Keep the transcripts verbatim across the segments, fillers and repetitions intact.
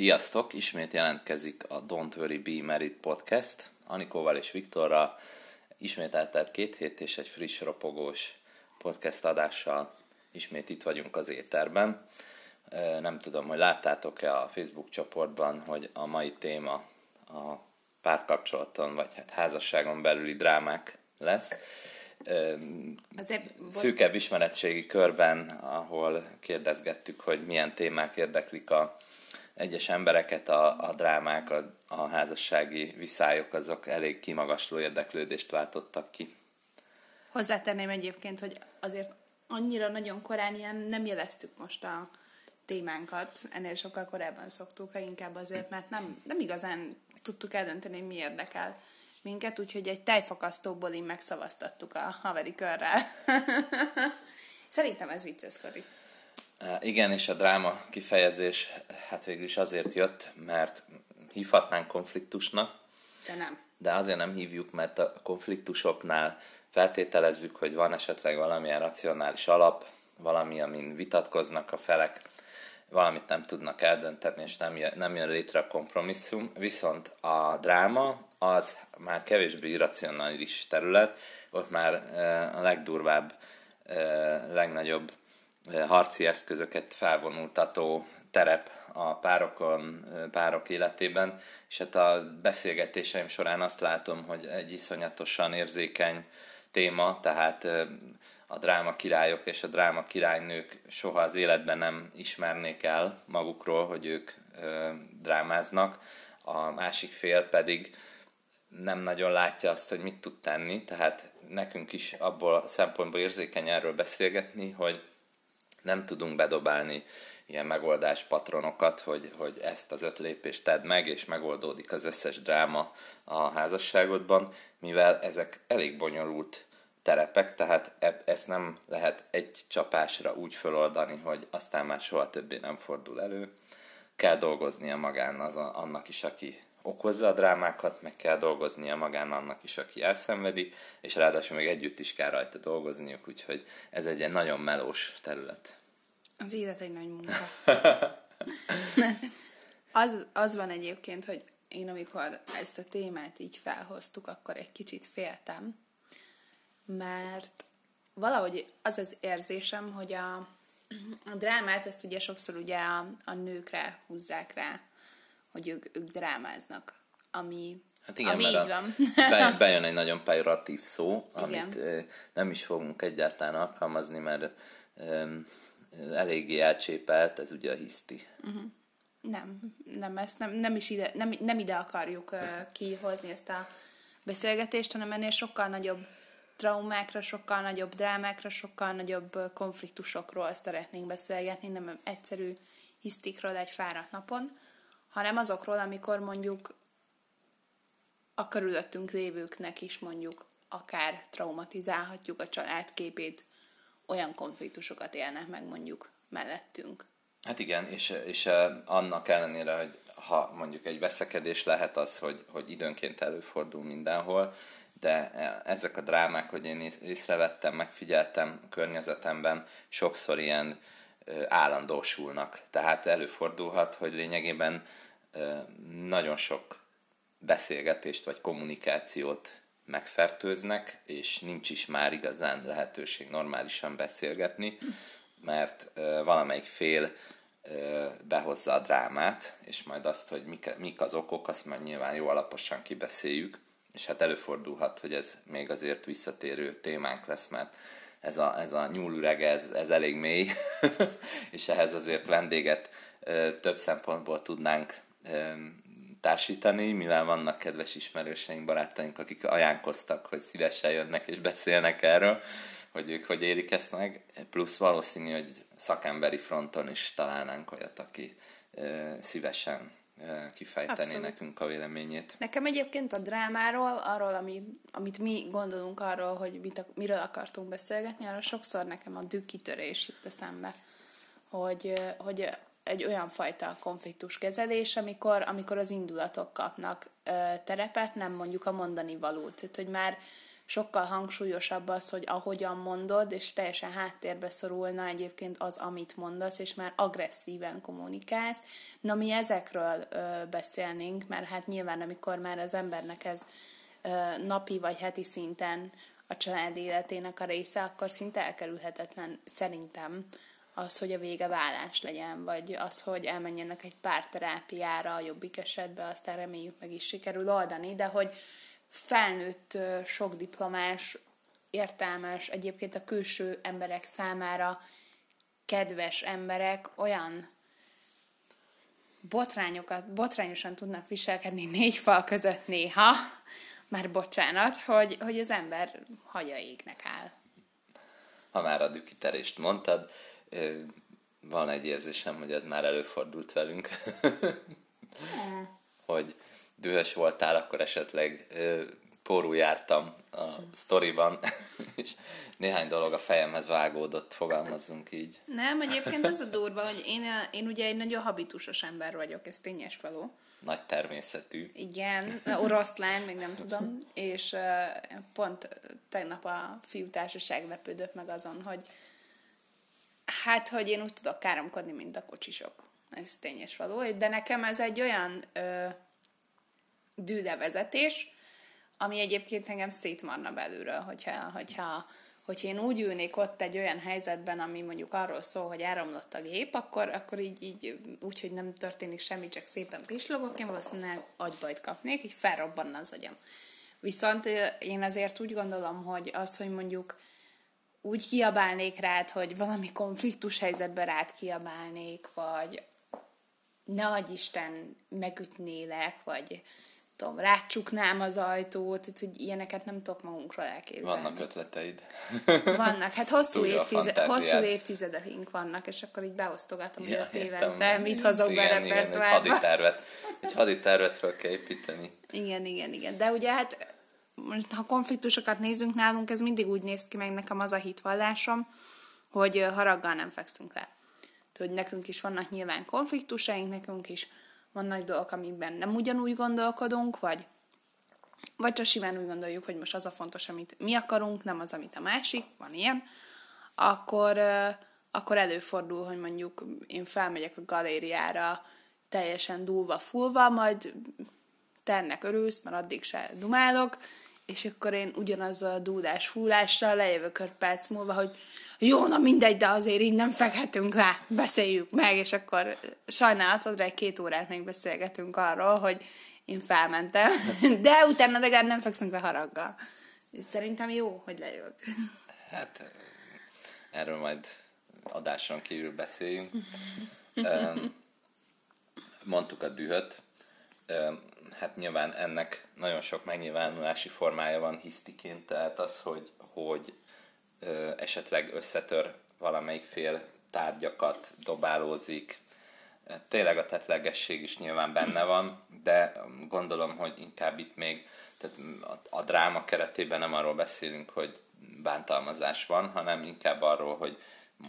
Sziasztok! Ismét jelentkezik a Don't Worry Be Married podcast. Anikóval és Viktorral ismét eltelt két hét és egy friss, ropogós podcast adással ismét itt vagyunk az éterben. Nem tudom, hogy láttátok-e a Facebook csoportban, hogy a mai téma a párkapcsolaton, vagy hát házasságon belüli drámák lesz. Azért szűkebb ismeretségi körben, ahol kérdezgettük, hogy milyen témák érdeklik a egyes embereket, a, a drámák, a, a házassági viszályok, azok elég kimagasló érdeklődést váltottak ki. Hozzátenném egyébként, hogy azért annyira nagyon korán ilyen nem jeleztük most a témánkat, ennél sokkal korábban szoktuk, inkább azért, mert nem, nem igazán tudtuk eldönteni, mi érdekel minket, úgyhogy egy tejfakasztóból így megszavaztattuk a haveri körrel. Szerintem ez vicces sztori. Igen, és a dráma kifejezés hát végül is azért jött, mert hívhatnánk konfliktusnak. De nem. De azért nem hívjuk, mert a konfliktusoknál feltételezzük, hogy van esetleg valamilyen racionális alap, valami, amin vitatkoznak a felek, valamit nem tudnak eldönteni, és nem jön, nem jön létre a kompromisszum. Viszont a dráma az már kevésbé irracionális terület, ott már a legdurvább, legnagyobb harci eszközöket felvonultató terep a párokon, párok életében, és hát a beszélgetéseim során azt látom, hogy egy iszonyatosan érzékeny téma, tehát a dráma királyok és a dráma királynők soha az életben nem ismernék el magukról, hogy ők drámáznak, a másik fél pedig nem nagyon látja azt, hogy mit tud tenni, tehát nekünk is abból a szempontból érzékeny erről beszélgetni, hogy nem tudunk bedobálni ilyen megoldáspatronokat, hogy, hogy ezt az öt lépést tedd meg, és megoldódik az összes dráma a házasságodban, mivel ezek elég bonyolult terepek, tehát e- ezt nem lehet egy csapásra úgy föloldani, hogy aztán már soha többé nem fordul elő. Kell dolgoznia magán az a, annak is, aki okozza a drámákat, meg kell dolgoznia magán annak is, aki elszenvedi, és ráadásul még együtt is kell rajta dolgozniuk, úgyhogy ez egy ilyen nagyon melós terület. Az élet egy nagy munka. az, az van egyébként, hogy én amikor ezt a témát így felhoztuk, akkor egy kicsit féltem, mert valahogy az az érzésem, hogy a, a drámát ezt ugye sokszor ugye a, a nőkre húzzák rá, hogy ők, ők drámáznak, ami, hát igen, ami így a, van. Bejön, bejön egy nagyon pejoratív szó, amit igen. Nem is fogunk egyáltalán alkalmazni, mert um, eléggé elcsépelt, ez ugye a hiszti. Uh-huh. Nem, nem, ezt nem, nem, is ide, nem, nem ide akarjuk uh, kihozni ezt a beszélgetést, hanem ennél sokkal nagyobb traumákra, sokkal nagyobb drámákra, sokkal nagyobb konfliktusokról szeretnénk beszélgetni, nem egyszerű hisztikről egy fáradt napon, hanem azokról, amikor mondjuk a körülöttünk lévőknek is mondjuk akár traumatizálhatjuk a családképét, olyan konfliktusokat élnek meg mondjuk mellettünk. Hát igen, és, és annak ellenére, hogy ha mondjuk egy veszekedés lehet az, hogy, hogy időnként előfordul mindenhol, de ezek a drámák, hogy én észrevettem, megfigyeltem környezetemben, sokszor ilyen állandósulnak. Tehát előfordulhat, hogy lényegében nagyon sok beszélgetést vagy kommunikációt megfertőznek, és nincs is már igazán lehetőség normálisan beszélgetni, mert valamelyik fél behozza a drámát, és majd azt, hogy mik az okok, azt majd nyilván jó alaposan kibeszéljük, és hát előfordulhat, hogy ez még azért visszatérő témánk lesz, mert Ez a, ez a nyúlüreg, ez, ez elég mély, és ehhez azért vendéget ö, több szempontból tudnánk ö, társítani, mivel vannak kedves ismerőseink, barátaink, akik ajánkoztak, hogy szívesen jönnek és beszélnek erről, hogy ők hogy élik ezt meg, plusz valószínű, hogy szakemberi fronton is találnánk olyat, aki ö, szívesen kifejteni Abszolút. Nekünk a véleményét. Nekem egyébként a drámáról, arról, amit, amit mi gondolunk arról, hogy mit, miről akartunk beszélgetni, arra sokszor nekem a dűkitörés jut eszembe, hogy, hogy egy olyan fajta konfliktus kezelés, amikor, amikor az indulatok kapnak terepet, nem mondjuk a mondani valót. Tehát, hogy már sokkal hangsúlyosabb az, hogy ahogyan mondod, és teljesen háttérbe szorulna egyébként az, amit mondasz, és már agresszíven kommunikálsz. Na, mi ezekről ö, beszélnénk, mert hát nyilván, amikor már az embernek ez ö, napi vagy heti szinten a család életének a része, akkor szinte elkerülhetetlen szerintem az, hogy a vége válás legyen, vagy az, hogy elmenjenek egy párterápiára a jobbik esetben, aztán reméljük meg is sikerül oldani, de hogy felnőtt sok diplomás, értelmes, egyébként a külső emberek számára kedves emberek olyan botrányokat, botrányosan tudnak viselkedni négy fal között néha, már bocsánat, hogy, hogy az ember haja égnek áll. Ha már a dükiterést mondtad, van egy érzésem, hogy ez már előfordult velünk, hogy dühös voltál, akkor esetleg pórul jártam a sztoriban, és néhány dolog a fejemhez vágódott, fogalmazzunk így. Nem, egyébként az a durva, hogy én, én ugye egy nagyon habitusos ember vagyok, ez tényes való. Nagy természetű. Igen, oroszlán, még nem tudom, és pont tegnap a fiútársaság lepődött meg azon, hogy hát, hogy én úgy tudok káromkodni, mint a kocsisok. Ez tényes való. De nekem ez egy olyan ö, dűdevezetés, ami egyébként engem szétmarna belülről, hogyha, hogyha, hogyha én úgy ülnék ott egy olyan helyzetben, ami mondjuk arról szól, hogy áramlott a gép, akkor, akkor így, így úgy, hogy nem történik semmi, csak szépen pislogok, én valószínűleg agybajt kapnék, így felrobbanna az agyam. Viszont én azért úgy gondolom, hogy az, hogy mondjuk úgy kiabálnék rád, hogy valami konfliktus helyzetben rád kiabálnék, vagy ne adj Isten, megütnélek, vagy tudom, rácsuknám az ajtót, tehát, hogy ilyeneket nem tudok magunkról elképzelni. Vannak ötleteid. Vannak, hát hosszú, évtize- hosszú évtizedeink vannak, és akkor így beosztogatom, ja, hogy évente mit hozok be repertoárba. Egy haditervet, egy haditervet fel kell építeni. Igen, igen, igen, de ugye hát ha konfliktusokat nézünk nálunk, ez mindig úgy néz ki, meg nekem az a hitvallásom, hogy haraggal nem fekszünk le. Hogy nekünk is vannak nyilván konfliktusaink, nekünk is vannak dolgok, amikben nem ugyanúgy gondolkodunk, vagy, vagy csak simán úgy gondoljuk, hogy most az a fontos, amit mi akarunk, nem az, amit a másik, van ilyen, akkor, akkor előfordul, hogy mondjuk én felmegyek a galériára teljesen dúlva, fullva, majd te ennek örülsz, mert addig se dumálok, és akkor én ugyanaz a dúdás húlással lejövök öt perc múlva, hogy jó, na mindegy, de azért így nem fekhetünk le, beszéljük meg, és akkor sajnálatodra egy két órát még beszélgetünk arról, hogy én felmentem, de utána legalább nem fekszünk le haraggal. Szerintem jó, hogy lejövök. Hát, erről majd adáson kívül beszéljünk. Mondtuk a dühöt. Hát nyilván ennek nagyon sok megnyilvánulási formája van hisztiként, tehát az, hogy, hogy ö, esetleg összetör valamelyik fél tárgyakat, dobálózik. Tényleg a tettlegesség is nyilván benne van, de gondolom, hogy inkább itt még tehát a, a dráma keretében nem arról beszélünk, hogy bántalmazás van, hanem inkább arról, hogy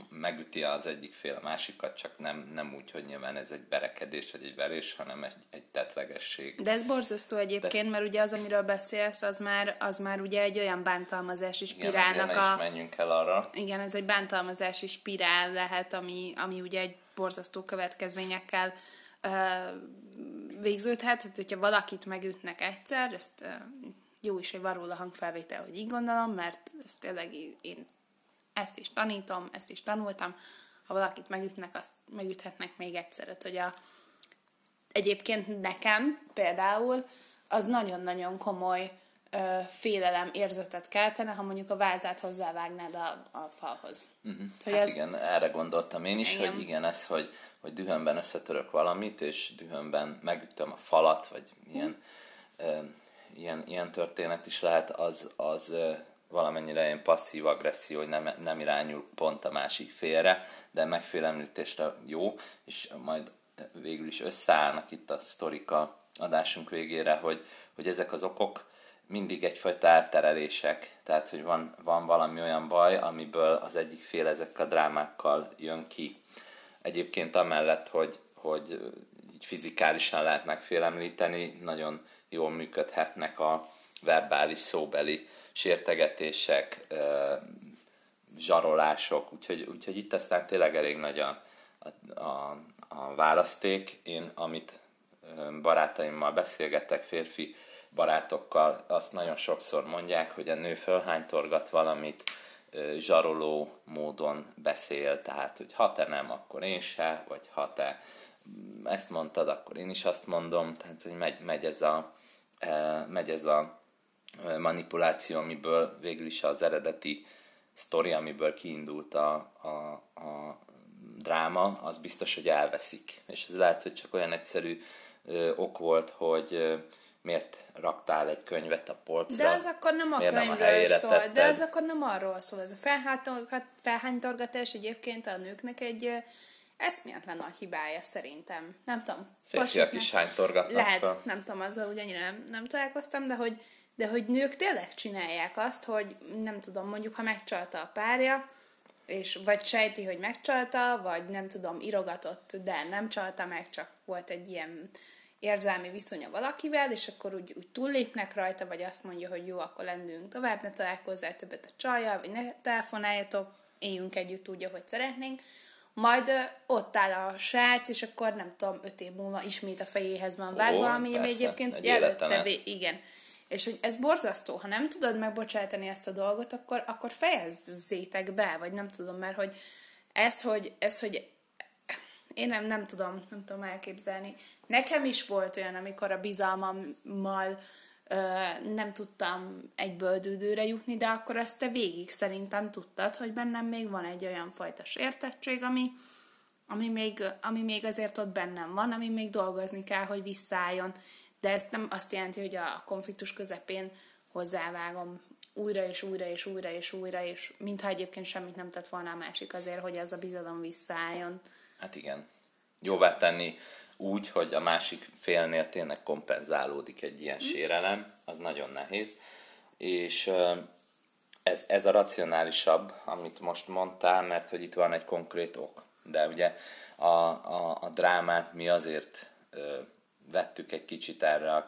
megüti az egyik fél a másikat, csak nem, nem úgy, hogy nyilván ez egy berekedés, vagy egy verés, hanem egy, egy tettlegesség. De ez borzasztó egyébként, de... mert ugye az, amiről beszélsz, az már, az már ugye egy olyan bántalmazási spirálnak a... Igen, menjünk el arra. Igen, ez egy bántalmazási spirál lehet, ami, ami ugye egy borzasztó következményekkel uh, végződhet. Hát, hogyha valakit megütnek egyszer, ezt uh, jó is, hogy van róla hangfelvétel, hogy így gondolom, mert ezt tényleg én ezt is tanítom, ezt is tanultam, ha valakit megütnek, azt megüthetnek még egyszeret, hogy a... egyébként nekem például az nagyon-nagyon komoly ö, félelem érzetet keltene, ha mondjuk a vázát hozzávágnád a, a falhoz. Uh-huh. Hát ez... igen, erre gondoltam én is, igen. Hogy igen, ez, hogy, hogy dühömben összetörök valamit, és dühömben megütöm a falat, vagy ilyen, uh-huh. ö, ilyen, ilyen történet is lehet, az... az ö, valamennyire ilyen passzív-agresszió, hogy nem, nem irányul pont a másik félre, de megfélemlítésre jó, és majd végül is összeállnak itt a sztorika adásunk végére, hogy, hogy ezek az okok mindig egyfajta elterelések, tehát hogy van, van valami olyan baj, amiből az egyik fél ezekkel a drámákkal jön ki. Egyébként amellett, hogy, hogy így fizikálisan lehet megfélemlíteni, nagyon jól működhetnek a verbális, szóbeli sértegetések, zsarolások, úgyhogy, úgyhogy itt aztán tényleg elég nagy a, a, a, a választék. Én, amit barátaimmal beszélgetek, férfi barátokkal, azt nagyon sokszor mondják, hogy a nő fölhánytorgat valamit, zsaroló módon beszél, tehát, hogy ha te nem, akkor én se, vagy ha te ezt mondtad, akkor én is azt mondom, tehát, hogy megy, megy ez a, megy ez a manipuláció, amiből végül is az eredeti sztori, amiből kiindult a, a, a dráma, az biztos, hogy elveszik. És ez lehet, hogy csak olyan egyszerű ö, ok volt, hogy ö, miért raktál egy könyvet a polcra. De az akkor nem a könyvről szól, tetted? De az akkor nem arról szól. Ez a felhánytorgatás egyébként a nőknek egy eszméletlen nagy hibája szerintem. Nem tudom. Férfiak is hánytorgatnak. Lehet, fel. Nem tudom, azzal ugyannyira nem, nem találkoztam, de hogy de hogy nők tényleg csinálják azt, hogy nem tudom, mondjuk, ha megcsalta a párja, és vagy sejti, hogy megcsalta, vagy nem tudom, irogatott, de nem csalta meg, csak volt egy ilyen érzelmi viszonya valakivel, és akkor úgy, úgy túllépnek rajta, vagy azt mondja, hogy jó, akkor lendüljünk tovább, ne találkozzál többet a csajjal, vagy ne telefonáljatok, éljünk együtt úgy, ahogy szeretnénk. Majd ott áll a srác, és akkor nem tudom, öt év múlva ismét a fejéhez van vágva, ami egyébként egy előtte, igen. És hogy ez borzasztó, ha nem tudod megbocsájtani ezt a dolgot, akkor, akkor fejezzétek be, vagy nem tudom, mert hogy ez, hogy, ez, hogy én nem, nem tudom, nem tudom elképzelni. Nekem is volt olyan, amikor a bizalmammal ö, nem tudtam egy böldődőre jutni, de akkor azt te végig szerintem tudtad, hogy bennem még van egy olyan fajta sértettség, ami, ami, még, ami még azért ott bennem van, ami még dolgozni kell, hogy visszálljon. De ez nem azt jelenti, hogy a konfliktus közepén hozzávágom újra és újra és újra és újra, és mintha egyébként semmit nem tett volna a másik azért, hogy ez a bizalom visszaálljon. Hát igen. Jóvá tenni úgy, hogy a másik félnél tényleg kompenzálódik egy ilyen sérelem, az nagyon nehéz. És ez, ez a racionálisabb, amit most mondtál, mert hogy itt van egy konkrét ok. De ugye a, a, a drámát mi azért... vettük egy kicsit erre a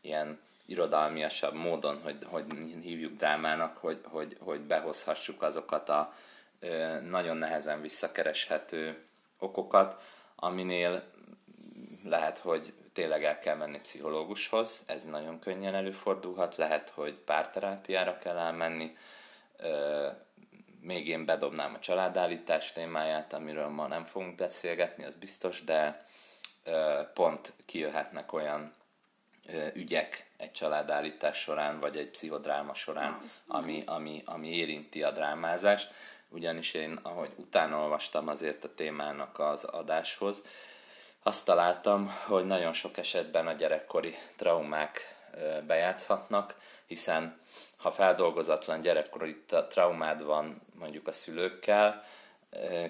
ilyen irodalmiasabb módon, hogy, hogy hívjuk drámának, hogy, hogy, hogy behozhassuk azokat a ö, nagyon nehezen visszakereshető okokat, aminél lehet, hogy tényleg el kell menni pszichológushoz, ez nagyon könnyen előfordulhat, lehet, hogy párterápiára kell elmenni, ö, még én bedobnám a családállítás témáját, amiről ma nem fogunk beszélgetni, az biztos, de pont kijöhetnek olyan ügyek egy családállítás során, vagy egy pszichodráma során, ami, ami, ami érinti a drámázást. Ugyanis én, ahogy utánolvastam azért a témának az adáshoz, azt találtam, hogy nagyon sok esetben a gyerekkori traumák bejátszhatnak, hiszen ha feldolgozatlan gyerekkori traumád van mondjuk a szülőkkel,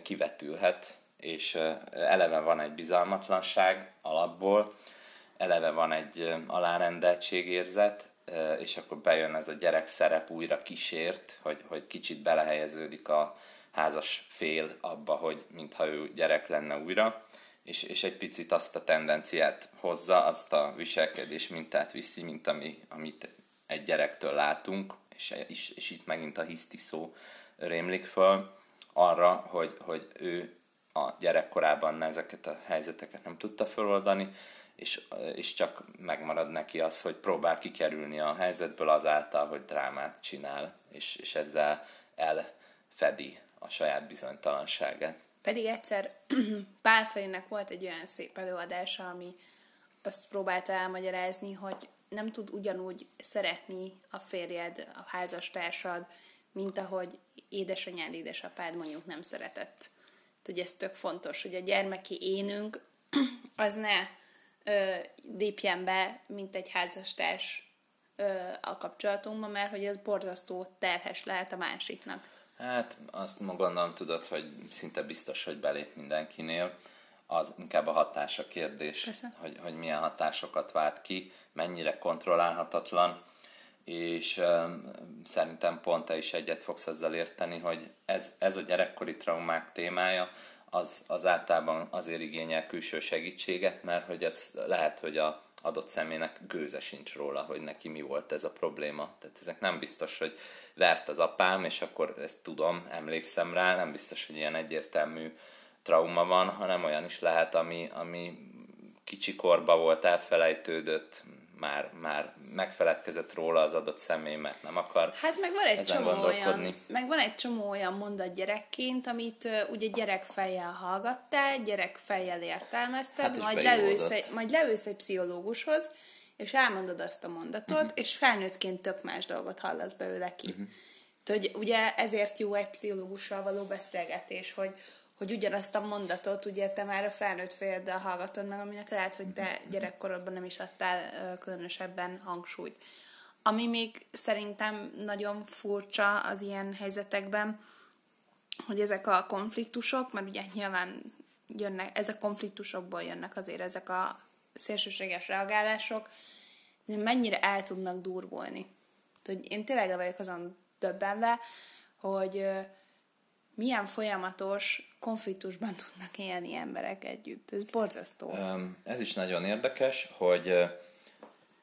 kivetülhet, és eleve van egy bizalmatlanság alapból, eleve van egy alárendeltségérzet, és akkor bejön ez a gyerek szerep újra kísért, hogy, hogy kicsit belehelyeződik a házas fél abba, hogy mintha ő gyerek lenne újra, és, és egy picit azt a tendenciát hozza, azt a viselkedés mintát viszi, mint ami, amit egy gyerektől látunk, és, és, és itt megint a hiszti szó rémlik föl arra, hogy, hogy ő a gyerekkorában ezeket a helyzeteket nem tudta feloldani, és, és csak megmarad neki az, hogy próbál kikerülni a helyzetből azáltal, hogy drámát csinál, és, és ezzel elfedi a saját bizonytalanságát. Pedig egyszer Pál Féjnek volt egy olyan szép előadása, ami azt próbálta elmagyarázni, hogy nem tud ugyanúgy szeretni a férjed, a házastársad, mint ahogy édesanyád, édesapád mondjuk nem szeretett. Hogy ez tök fontos, hogy a gyermeki énünk az ne ö, lépjen be, mint egy házastárs ö, a kapcsolatunkban, mert hogy ez borzasztó terhes lehet a másiknak. Hát azt gondolom, tudod, hogy szinte biztos, hogy belép mindenkinél. Az inkább a hatása kérdés, hogy, hogy milyen hatásokat vált ki, mennyire kontrollálhatatlan, és ö, szerintem pont te is egyet fogsz ezzel érteni, hogy ez, ez a gyerekkori traumák témája, az, az általában azért igényel külső segítséget, mert hogy ez lehet, hogy a, adott személynek gőze sincs róla, hogy neki mi volt ez a probléma. Tehát ezek nem biztos, hogy vert az apám, és akkor ezt tudom, emlékszem rá, nem biztos, hogy ilyen egyértelmű trauma van, hanem olyan is lehet, ami, ami kicsikorba volt, elfelejtődött, már, már megfeledkezett róla az adott személy, mert nem akar hát meg van egy ezen csomó gondolkodni. Olyan, meg van egy csomó olyan mondat gyerekként, amit uh, ugye gyerekfejjel hallgattál, gyerekfejjel értelmezted, hát majd, leülsz egy, majd leülsz egy pszichológushoz, és elmondod azt a mondatot, uh-huh. és felnőttként tök más dolgot hallasz belőle ki. Uh-huh. Tudj, ugye ezért jó egy pszichológussal való beszélgetés, hogy hogy ugyanazt a mondatot, ugye te már a felnőtt fejeddel hallgatod meg, aminek lehet, hogy te gyerekkorodban nem is adtál különösebben hangsúlyt. Ami még szerintem nagyon furcsa az ilyen helyzetekben, hogy ezek a konfliktusok, mert ugye nyilván jönnek, ezek konfliktusokból jönnek azért ezek a szélsőséges reagálások, mennyire el tudnak durvulni. Úgyhogy én tényleg vagyok azon döbbenve, hogy milyen folyamatos konfliktusban tudnak élni emberek együtt. Ez borzasztó. Ez is nagyon érdekes, hogy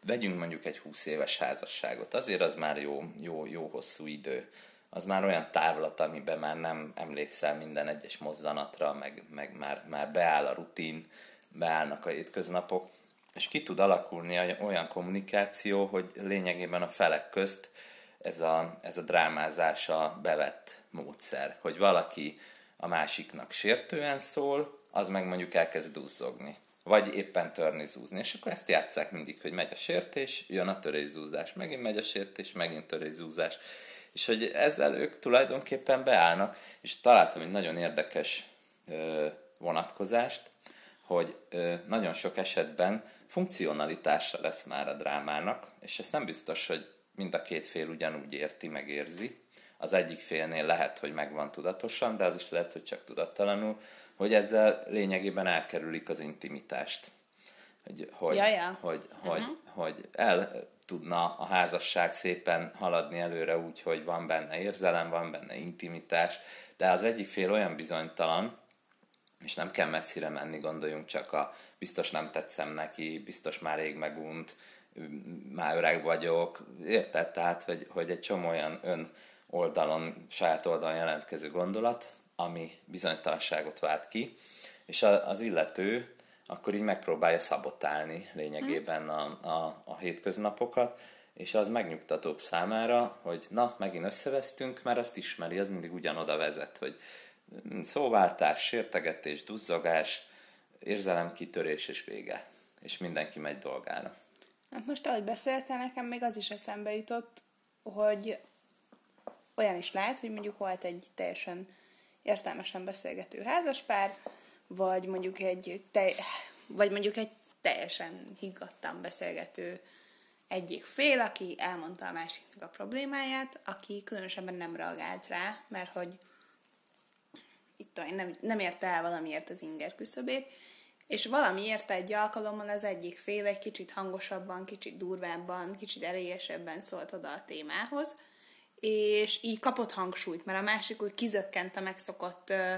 vegyünk mondjuk egy húsz éves házasságot. Azért az már jó, jó, jó hosszú idő. Az már olyan távlat, amiben már nem emlékszel minden egyes mozzanatra, meg, meg már, már beáll a rutin, beállnak a hétköznapok, és ki tud alakulni olyan kommunikáció, hogy lényegében a felek közt ez a, ez a drámázása bevett módszer, hogy valaki a másiknak sértően szól, az meg mondjuk elkezd duzzogni, vagy éppen törni, zúzni, és akkor ezt játsszák mindig, hogy megy a sértés, jön a törészúzás, megint megy a sértés, megint törészúzás, és hogy ezzel ők tulajdonképpen beállnak, és találtam egy nagyon érdekes ö, vonatkozást, hogy ö, nagyon sok esetben funkcionalitása lesz már a drámának, és ez nem biztos, hogy mind a két fél ugyanúgy érti, megérzi. Az egyik félnél lehet, hogy megvan tudatosan, de az is lehet, hogy csak tudattalanul, hogy ezzel lényegében elkerülik az intimitást. Hogy, hogy, ja, ja. hogy, uh-huh. hogy, hogy el tudna a házasság szépen haladni előre úgy, hogy van benne érzelem, van benne intimitás, de az egyik fél olyan bizonytalan, és nem kell messzire menni, gondoljunk csak a biztos nem tetszem neki, biztos már rég megunt, már öreg vagyok, érted? Tehát, hogy, hogy egy csomó olyan ön oldalon, saját oldalon jelentkező gondolat, ami bizonytalanságot vált ki, és a, az illető akkor így megpróbálja szabotálni lényegében a, a, a hétköznapokat, és az megnyugtatóbb számára, hogy na, megint összevesztünk, mert azt ismeri, az mindig ugyanoda vezet, hogy szóváltás, sértegetés, duzzogás, érzelemkitörés és vége, és mindenki megy dolgára. Hát most, ahogy beszéltél, nekem még az is eszembe jutott, hogy olyan is lehet, hogy mondjuk volt egy teljesen értelmesen beszélgető házaspár, vagy mondjuk egy, te- vagy mondjuk egy teljesen higgadtan beszélgető egyik fél, aki elmondta a másiknak a problémáját, aki különösebben nem reagált rá, mert hogy itt olyan, nem, nem érte el valamiért az inger küszöbét, és valamiért egy alkalommal az egyik fél egy kicsit hangosabban, kicsit durvábban, kicsit erélyesebben szólt oda a témához, és így kapott hangsúlyt, mert a másik úgy kizökkent a megszokott ö,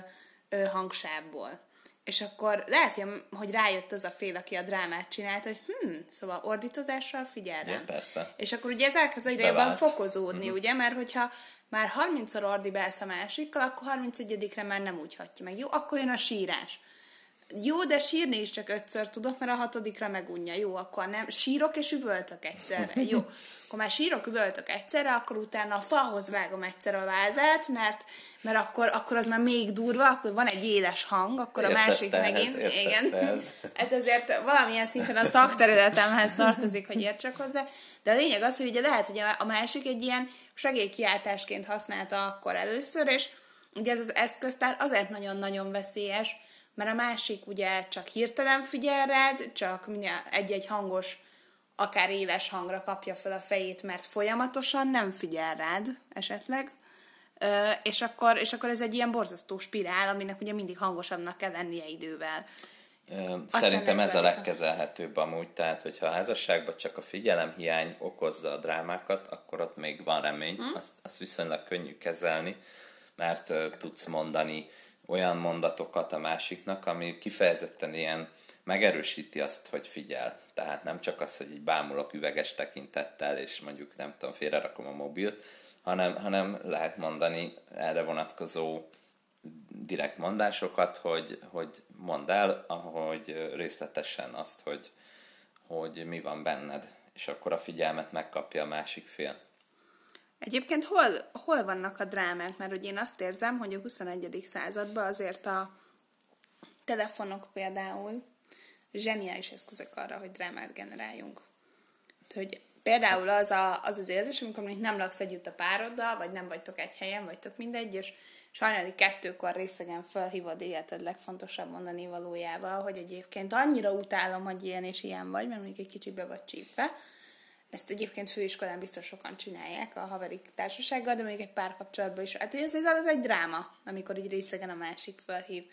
ö, hangsából. És akkor lehet, hogy rájött az a fél, aki a drámát csinált, hogy hm, szóval ordítozással figyel rám. Ja, és akkor ugye ez elkezd egyre jobban fokozódni, uh-huh. ugye, mert hogyha már harmincszor ordibálsz a másikkal, akkor harmincegyedikre már nem úgy hagyja meg. Jó, akkor jön a sírás. Jó, de sírni is csak ötször tudok, mert a hatodikra megunja. Jó, akkor nem. Sírok és üvöltök egyszerre. Jó. Akkor már sírok, üvöltök egyszerre, akkor utána a falhoz vágom egyszer a vázát, mert, mert akkor, akkor az már még durva, akkor van egy éles hang, akkor értesz a másik megint. Igen. Hát azért valamilyen szinten a szakterületemhez tartozik, hogy értsek hozzá. De a lényeg az, hogy ugye lehet, hogy a másik egy ilyen segélykiáltásként használta akkor először, és ugye ez az eszköztár azért nagyon-nagyon veszélyes, mert a másik ugye csak hirtelen figyel rád, csak egy-egy hangos, akár éles hangra kapja fel a fejét, mert folyamatosan nem figyel rád esetleg, Ö, és, akkor, és akkor ez egy ilyen borzasztó spirál, aminek ugye mindig hangosabbnak kell lennie idővel. Ö, szerintem ez, ez a legkezelhetőbb amúgy, tehát hogyha a házasságban csak a figyelemhiány okozza a drámákat, akkor ott még van remény, hmm? azt, azt viszonylag könnyű kezelni, mert uh, tudsz mondani olyan mondatokat a másiknak, ami kifejezetten ilyen megerősíti azt, hogy figyel. Tehát nem csak az, hogy így bámulok üveges tekintettel, és mondjuk nem tudom, félrerakom a mobilt, hanem, hanem lehet mondani erre vonatkozó direkt mondásokat, hogy, hogy mondd el, ahogy részletesen azt, hogy, hogy mi van benned, és akkor a figyelmet megkapja a másik fél. Egyébként hol, hol vannak a drámák? Mert ugye én azt érzem, hogy a huszonegyedik században azért a telefonok például zseniális eszközök arra, hogy drámát generáljunk. Hogy például az, a, az az érzés, amikor nem laksz együtt a pároddal, vagy nem vagytok egy helyen, vagy tök mindegy, és hajnali kettőkor részegen felhívod életed legfontosabb mondani valójával, hogy egyébként annyira utálom, hogy ilyen és ilyen vagy, mert mondjuk egy kicsit be vagy csípve. Ezt egyébként főiskolán biztos sokan csinálják a haveri társasággal, de még egy párkapcsolatban is. Hát ugye az, az egy dráma, amikor így részegen a másik felhív.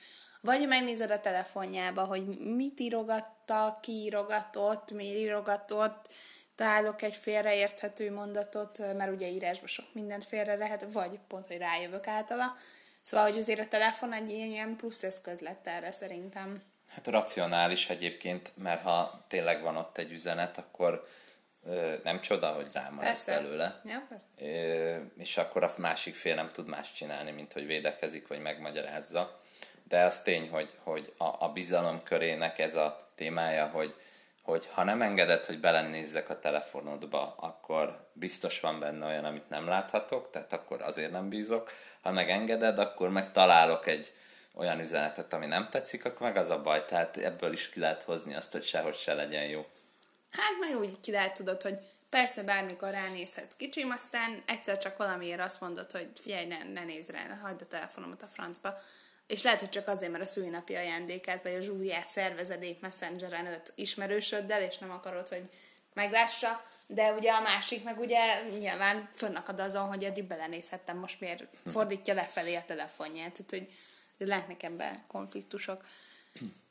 Vagy megnézed a telefonjába, hogy mit írogatta, ki írogatott, miért írogatott, találok egy félreérthető mondatot, mert ugye írásban sok mindent félre lehet, vagy pont, hogy rájövök általa. Szóval, hogy azért a telefon egy ilyen plusz eszköz lett erre szerintem. Hát racionális egyébként, mert ha tényleg van ott egy üzenet, akkor nem csoda, hogy dráma lesz előle. Ja, és akkor a másik fél nem tud más csinálni, mint hogy védekezik, vagy megmagyarázza. De az tény, hogy, hogy a, a bizalom körének ez a témája, hogy, hogy ha nem engeded, hogy belenézzek a telefonodba, akkor biztos van benne olyan, amit nem láthatok, tehát akkor azért nem bízok. Ha megengeded, akkor meg találok egy olyan üzenetet, ami nem tetszik, akkor meg az a baj. Tehát ebből is ki lehet hozni azt, hogy sehogy se legyen jó. Hát meg úgy ki lehet tudod, hogy persze bármikor ránézhetsz kicsim, aztán egyszer csak valamiért azt mondod, hogy figyelj, ne, ne nézz rá, ne hagyd a telefonomat a francba. És lehet, hogy csak azért, mert a szülinapi ajándékát, vagy a zsúliát szervezed épp messengeren öt ismerősöddel, és nem akarod, hogy meglássa, de ugye a másik meg ugye nyilván fönnakad azon, hogy eddig belenézhettem, most miért fordítja lefelé a telefonját. Tehát, hogy lehetnek ebben konfliktusok.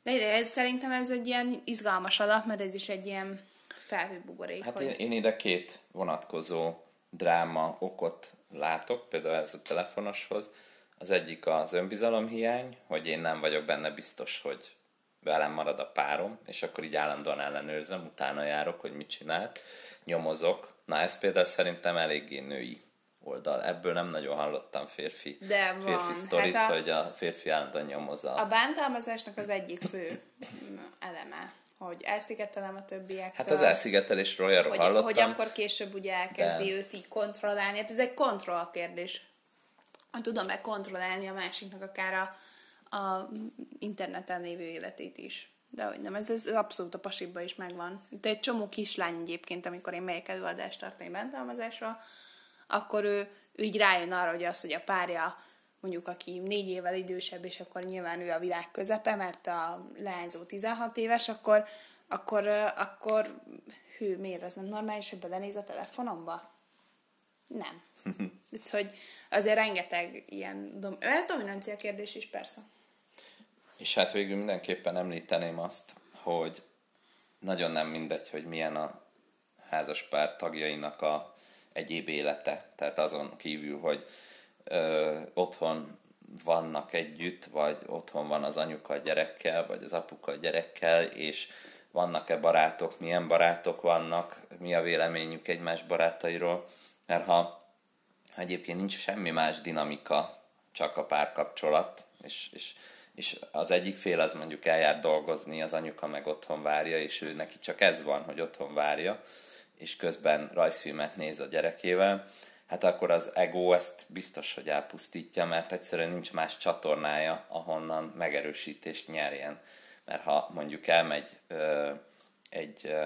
De ez, szerintem ez egy ilyen izgalmas alap, mert ez is egy ilyen felhőbuborék. Hát hogy... én ide két vonatkozó dráma okot látok, például ez a telefonoshoz. Az egyik az önbizalomhiány, hogy én nem vagyok benne biztos, hogy velem marad a párom, és akkor így állandóan ellenőrzöm, utána járok, hogy mit csinált, nyomozok. Na ez például szerintem eléggé női oldal. Ebből nem nagyon hallottam férfi, férfi sztorit, hát a, hogy a férfi állandóan nyomozza. A bántalmazásnak az egyik fő eleme, hogy elszigetelem a többiektől. Hát az elszigetelésről olyanról hallottam. Hogy akkor később ugye elkezdi de... őt így kontrollálni. Hát ez egy kontrollkérdés. Tudom-e kontrollálni a másiknak akár a, a interneten lévő életét is. De hogy nem, ez, ez abszolút a pasibban is megvan. De egy csomó kislány egyébként, amikor én megyek előadást tartani bántalmazásról, akkor ő, ő így rájön arra, hogy az, hogy a párja, mondjuk aki négy évvel idősebb, és akkor nyilván ő a világ közepe, mert a leányzó tizenhat éves, akkor, akkor, akkor hű, miért az nem normális, hogy belenéz a telefonomba? Nem. Úgyhogy azért rengeteg ilyen... Dom- Ez dominancia kérdés is, persze. És hát végül mindenképpen említeném azt, hogy nagyon nem mindegy, hogy milyen a házaspár tagjainak a egyéb élete. Tehát azon kívül, hogy ö, otthon vannak együtt, vagy otthon van az anyuka a gyerekkel, vagy az apuka a gyerekkel, és vannak-e barátok, milyen barátok vannak, mi a véleményük egymás barátairól. Mert ha egyébként nincs semmi más dinamika, csak a párkapcsolat, és, és, és az egyik fél az mondjuk eljár dolgozni, az anyuka meg otthon várja, és ő neki csak ez van, hogy otthon várja, és közben rajzfilmet néz a gyerekével, hát akkor az ego ezt biztos, hogy elpusztítja, mert egyszerűen nincs más csatornája, ahonnan megerősítést nyerjen. Mert ha mondjuk elmegy ö, egy... Ö,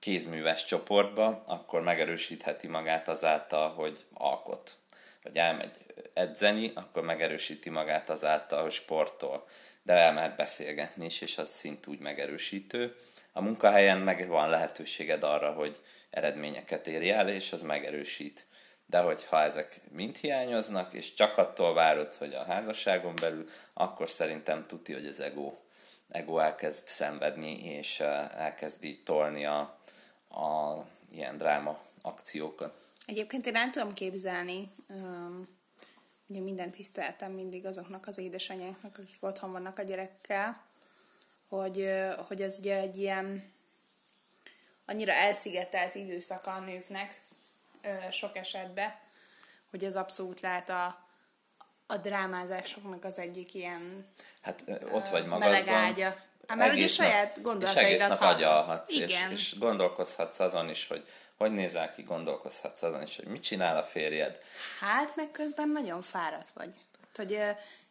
kézműves csoportba, akkor megerősítheti magát azáltal, hogy alkot. Vagy elmegy edzeni, akkor megerősíti magát azáltal, hogy sportol. De elmehet beszélgetni is, és az szint úgy megerősítő. A munkahelyen meg van lehetőséged arra, hogy eredményeket érj el, és az megerősít. De hogyha ezek mind hiányoznak, és csak attól várod, hogy a házasságon belül, akkor szerintem tuti, hogy az ego, ego elkezd szenvedni, és elkezd így tolni a a ilyen dráma akciókat. Egyébként én nem tudom képzelni um, ugye minden tiszteletem mindig azoknak az édesanyáknak, akik otthon vannak a gyerekkel, hogy, hogy ez ugye egy ilyen annyira elszigetelt időszaka a nőknek sok esetben, hogy ez abszolút lehet a, a drámázásoknak az egyik ilyen hát, ott vagy magadban, meleg ágya. Há, mert ugye saját gondolataidat... És egész nap agyalhatsz, és, és gondolkozhatsz azon is, hogy hogy nézel ki, gondolkozhatsz azon is, hogy mit csinál a férjed. Hát, meg közben nagyon fáradt vagy. Hogy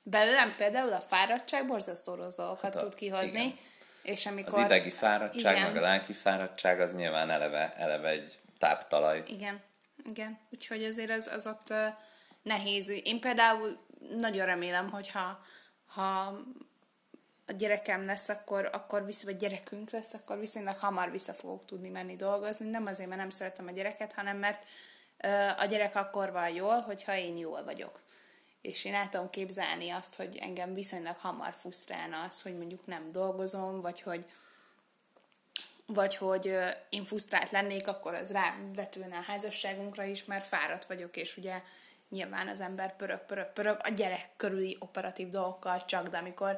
belőlem például a fáradtság borzasztó rossz dolgokat hát tud kihozni. Igen. És amikor... Az idegi fáradtság, igen. Meg a lelki fáradtság, az nyilván eleve, eleve egy táptalaj. Igen, igen. Úgyhogy azért az, az ott uh, nehéz. Én például nagyon remélem, hogy ha, ha a gyerekem lesz, akkor, akkor vissza, vagy gyerekünk lesz, akkor viszonylag hamar vissza fogok tudni menni dolgozni. Nem azért, mert nem szeretem a gyereket, hanem mert uh, a gyerek akkor van jól, hogyha én jól vagyok. És én el tudom képzelni azt, hogy engem viszonylag hamar frusztrálna az, hogy mondjuk nem dolgozom, vagy hogy, vagy hogy én frusztrált lennék, akkor az rávetülne a házasságunkra is, mert fáradt vagyok, és ugye nyilván az ember pörög, pörög, pörög, a gyerek körüli operatív dolgokkal csak, de amikor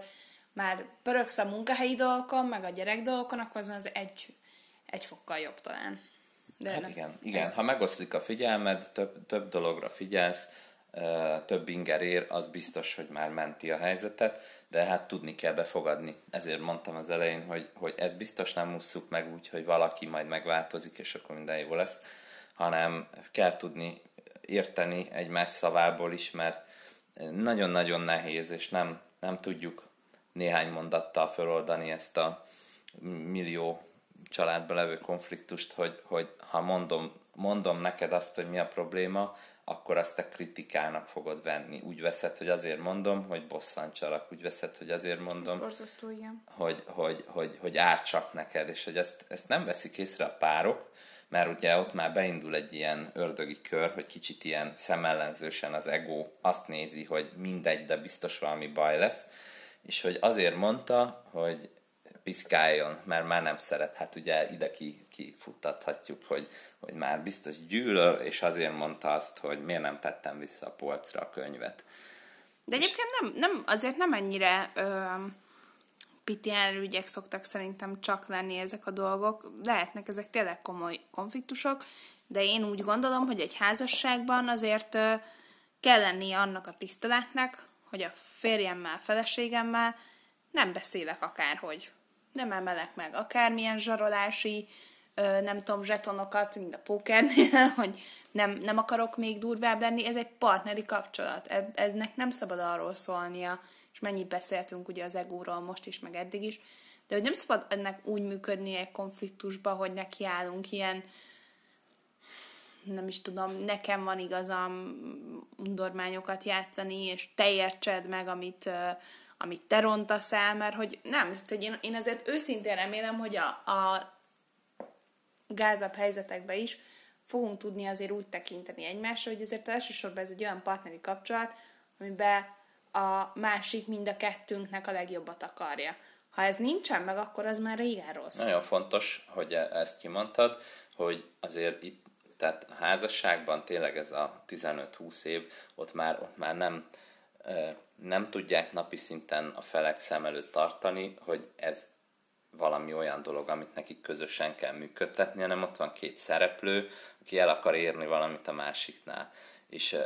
már pörögsz a munkahelyi dolgokon, meg a gyerek dolgokon, akkor az már az egy, egy fokkal jobb talán. De hát igen, igen. Ez... ha megoszlik a figyelmed, több, több dologra figyelsz, több inger ér, az biztos, hogy már menti a helyzetet, de hát tudni kell befogadni. Ezért mondtam az elején, hogy, hogy ez biztos nem ússzuk meg úgy, hogy valaki majd megváltozik, és akkor minden jó lesz, hanem kell tudni érteni egymás szavából is, mert nagyon-nagyon nehéz, és nem, nem tudjuk néhány mondattal feloldani ezt a millió családban levő konfliktust, hogy, hogy ha mondom, mondom neked azt, hogy mi a probléma, akkor azt te kritikának fogod venni. Úgy veszed, hogy azért mondom, hogy bosszantsalak. Úgy veszed, hogy azért mondom, borzasztó, igen. Hogy, hogy, hogy, hogy ártsak neked. És hogy ezt, ezt nem veszik észre a párok, mert ugye ott már beindul egy ilyen ördögi kör, hogy kicsit ilyen szemellenzősen az ego azt nézi, hogy mindegy, de biztos valami baj lesz. És hogy azért mondta, hogy piszkáljon, mert már nem szeret. Hát ugye ide ki, ki futtathatjuk, hogy, hogy már biztos gyűlöl, és azért mondta azt, hogy miért nem tettem vissza a polcra a könyvet. De és egyébként nem, nem, azért nem ennyire pé té en ügyek szoktak szerintem csak lenni ezek a dolgok. Lehetnek ezek tényleg komoly konfliktusok, de én úgy gondolom, hogy egy házasságban azért ö, kell lennie annak a tiszteletnek, hogy a férjemmel, feleségemmel nem beszélek akárhogy. Nem emelek meg akármilyen zsarolási, nem tudom, zsetonokat, mint a pókernél, hogy nem, nem akarok még durvább lenni. Ez egy partneri kapcsolat. Ennek nem szabad arról szólnia, és mennyit beszéltünk ugye az egóról most is, meg eddig is, de hogy nem szabad ennek úgy működnie egy konfliktusba, hogy nekiállunk ilyen, nem is tudom, nekem van igazam undormányokat játszani, és te értsed meg, amit... amit te rontasz el, mert hogy nem, hogy én, én azért őszintén remélem, hogy a, a gázabb helyzetekben is fogunk tudni azért úgy tekinteni egymásra, hogy azért elsősorban ez egy olyan partneri kapcsolat, amiben a másik mind a kettőnknek a legjobbat akarja. Ha ez nincsen meg, akkor az már régen rossz. Nagyon fontos, hogy ezt kimondtad, hogy azért itt, tehát a házasságban tényleg ez a tizenöt-húsz év, ott már, ott már nem... nem tudják napi szinten a felek szem előtt tartani, hogy ez valami olyan dolog, amit nekik közösen kell működtetni, hanem ott van két szereplő, aki el akar érni valamit a másiknál. És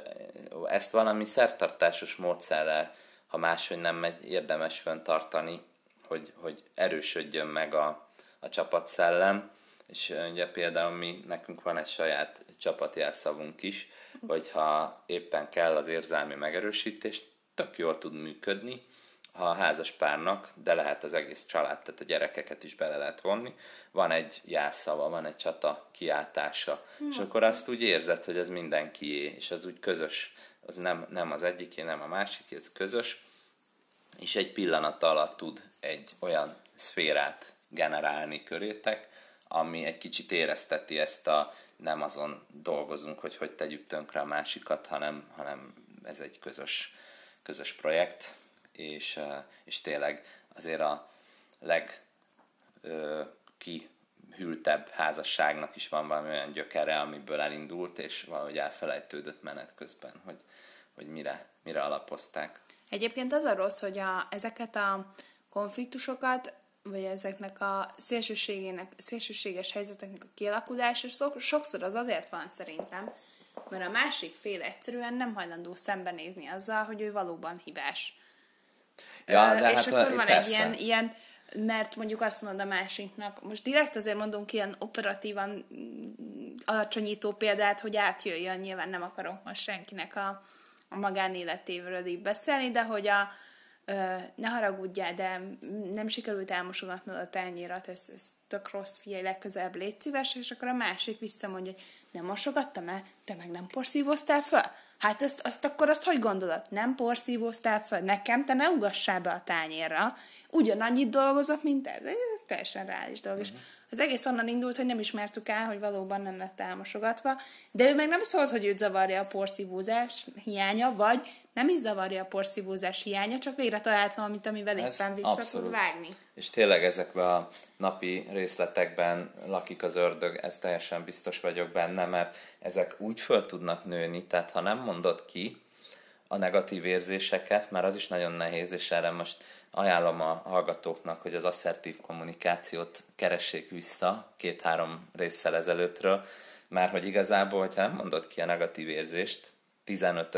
ezt valami szertartásos módszerrel, ha máshogy nem megy, érdemes fenntartani, hogy, hogy erősödjön meg a, a csapatszellem. És ugye például mi, nekünk van egy saját csapatjelszavunk is, hogyha éppen kell az érzelmi megerősítés, tök jól tud működni ha a házas párnak, de lehet az egész család, tehát a gyerekeket is bele lehet vonni. Van egy jelszava, van egy csata kiáltása, mm. és akkor azt úgy érzed, hogy ez mindenkié, és az úgy közös, az nem, nem az egyiké, nem a másiké, ez közös, és egy pillanat alatt tud egy olyan szférát generálni körétek, ami egy kicsit érezteti ezt a nem azon dolgozunk, hogy hogy tegyük tönkre a másikat, hanem, hanem ez egy közös, közös projekt, és, és tényleg azért a leg ö, ki hűltebb házasságnak is van valami olyan gyökere, amiből elindult, és valahogy elfelejtődött menet közben, hogy, hogy mire, mire alapozták. Egyébként az a rossz, hogy a, ezeket a konfliktusokat, vagy ezeknek a szélsőséges helyzeteknek a kialakulása sokszor az azért van szerintem, mert a másik fél egyszerűen nem hajlandó szembenézni azzal, hogy ő valóban hibás. Ja, de és hát akkor van persze. egy ilyen, ilyen, mert mondjuk azt mond a másiknak, most direkt azért mondunk ilyen operatívan alacsonyító példát, hogy átjöjjön, nyilván nem akarok most senkinek a, a magánéletéről így beszélni, de hogy a Ö, ne haragudjál, de nem sikerült elmosogatnod a tányérat, ez, ez tök rossz, figyelj, legközelebb légy szíves, és akkor a másik visszamondja, hogy nem mosogattam el, te meg nem porszívóztál föl? Hát ezt, azt akkor azt hogy gondolod? Nem porszívóztál föl, nekem te ne ugassál be a tányérra, ugyanannyit dolgozok, mint ez. Ez teljesen reális dolog. Mm-hmm. És az egész onnan indult, hogy nem ismertük el, hogy valóban nem lett elmosogatva, de ő meg nem szólt, hogy őt zavarja a porszívózás hiánya, vagy nem is zavarja a porszívózás hiánya, csak végre talált valamit, amivel éppen vissza tud vágni. És tényleg ezekben a napi részletekben lakik az ördög, ez teljesen biztos vagyok benne, mert ezek úgy föl tudnak nőni, tehát ha nem mondod ki a negatív érzéseket, mert az is nagyon nehéz, és erre most ajánlom a hallgatóknak, hogy az asszertív kommunikációt keressék vissza két-három résszel ezelőttről, mert hogy igazából, hogyha nem mondod ki a negatív érzést, tizenöt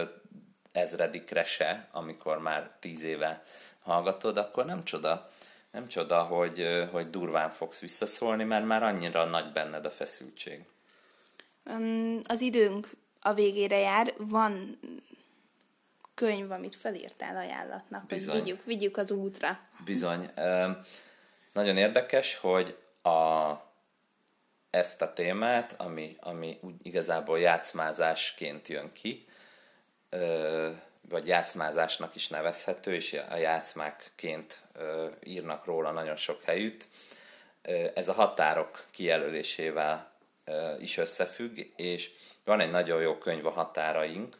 ezredikre se, amikor már tíz éve hallgatod, akkor nem csoda, nem csoda, hogy, hogy durván fogsz visszaszólni, mert már annyira nagy benned a feszültség. Az időnk a végére jár, van könyv, amit felírtál ajánlatnak, Bizony. hogy vigyük, vigyük az útra. Bizony. E, nagyon érdekes, hogy a, ezt a témát, ami, ami úgy igazából játszmázásként jön ki, e, vagy játszmázásnak is nevezhető, és a játszmákként e, írnak róla nagyon sok helyütt. E, ez a határok kijelölésével e, is összefügg, és van egy nagyon jó könyv, a Határaink,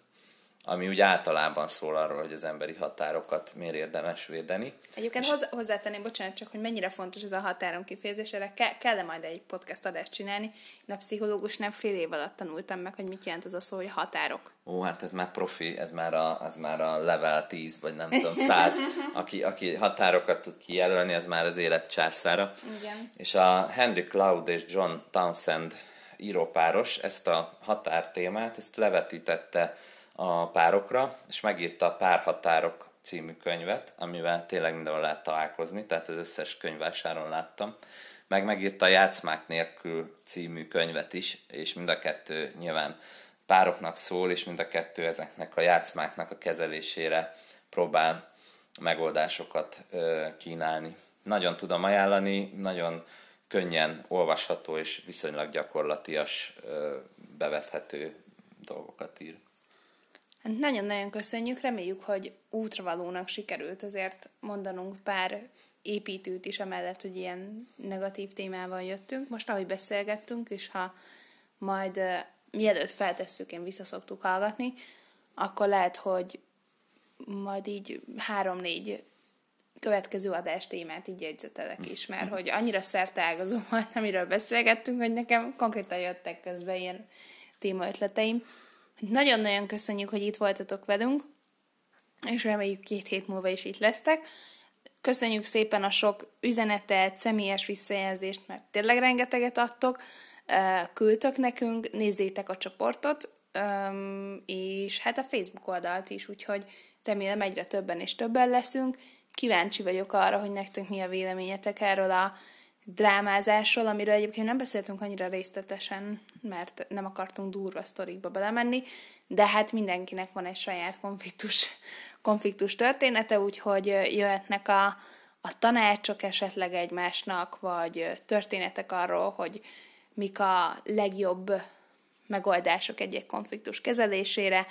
ami úgy általában szól arról, hogy az emberi határokat miért érdemes védeni. Egyébként hozzá, hozzátenném, bocsánat, csak hogy mennyire fontos ez a határon kifejezés, erre ke- kell majd egy podcast adást csinálni. Én a pszichológusnál fél év alatt tanultam meg, hogy mit jelent az a szó, hogy határok. Ó, hát ez már profi, ez már a, az már a level tíz, vagy nem tudom, száz. Aki, aki határokat tud kijelölni, az már az élet császára. Igen. És a Henry Cloud és John Townsend írópáros ezt a határtémát, ezt levetítette a párokra, és megírta a Párhatárok című könyvet, amivel tényleg mindenhol lehet találkozni, tehát az összes könyvásáron láttam. Meg megírta a Játszmák nélkül című könyvet is, és mind a kettő nyilván pároknak szól, és mind a kettő ezeknek a játszmáknak a kezelésére próbál megoldásokat kínálni. Nagyon tudom ajánlani, nagyon könnyen olvasható és viszonylag gyakorlatias, bevethető dolgokat ír. Nagyon-nagyon köszönjük, reméljük, hogy útravalónak sikerült azért mondanunk pár építőt is, amellett, hogy ilyen negatív témával jöttünk. Most, ahogy beszélgettünk, és ha majd uh, mielőtt feltesszük, én visszaszoktuk hallgatni, akkor lehet, hogy majd így három-négy következő adás témát így jegyzetelek is, mert hogy annyira szerteágazó volt, amiről beszélgettünk, hogy nekem konkrétan jöttek közben ilyen témaötleteim. Nagyon-nagyon köszönjük, hogy itt voltatok velünk, és reméljük két hét múlva is itt lesztek. Köszönjük szépen a sok üzenetet, személyes visszajelzést, mert tényleg rengeteget adtok, küldtök nekünk, nézzétek a csoportot, és hát a Facebook oldalt is, úgyhogy remélem egyre többen és többen leszünk. Kíváncsi vagyok arra, hogy nektek mi a véleményetek erről a drámázásról, amiről egyébként nem beszéltünk annyira részletesen, mert nem akartunk durva sztorikba belemenni, de hát mindenkinek van egy saját konfliktus, konfliktus története, úgyhogy jöhetnek a, a tanácsok esetleg egymásnak, vagy történetek arról, hogy mik a legjobb megoldások egy-egy konfliktus kezelésére,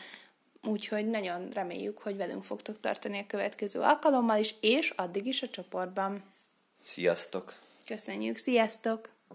úgyhogy nagyon reméljük, hogy velünk fogtok tartani a következő alkalommal is, és addig is a csoportban. Sziasztok! Köszönjük, sziasztok!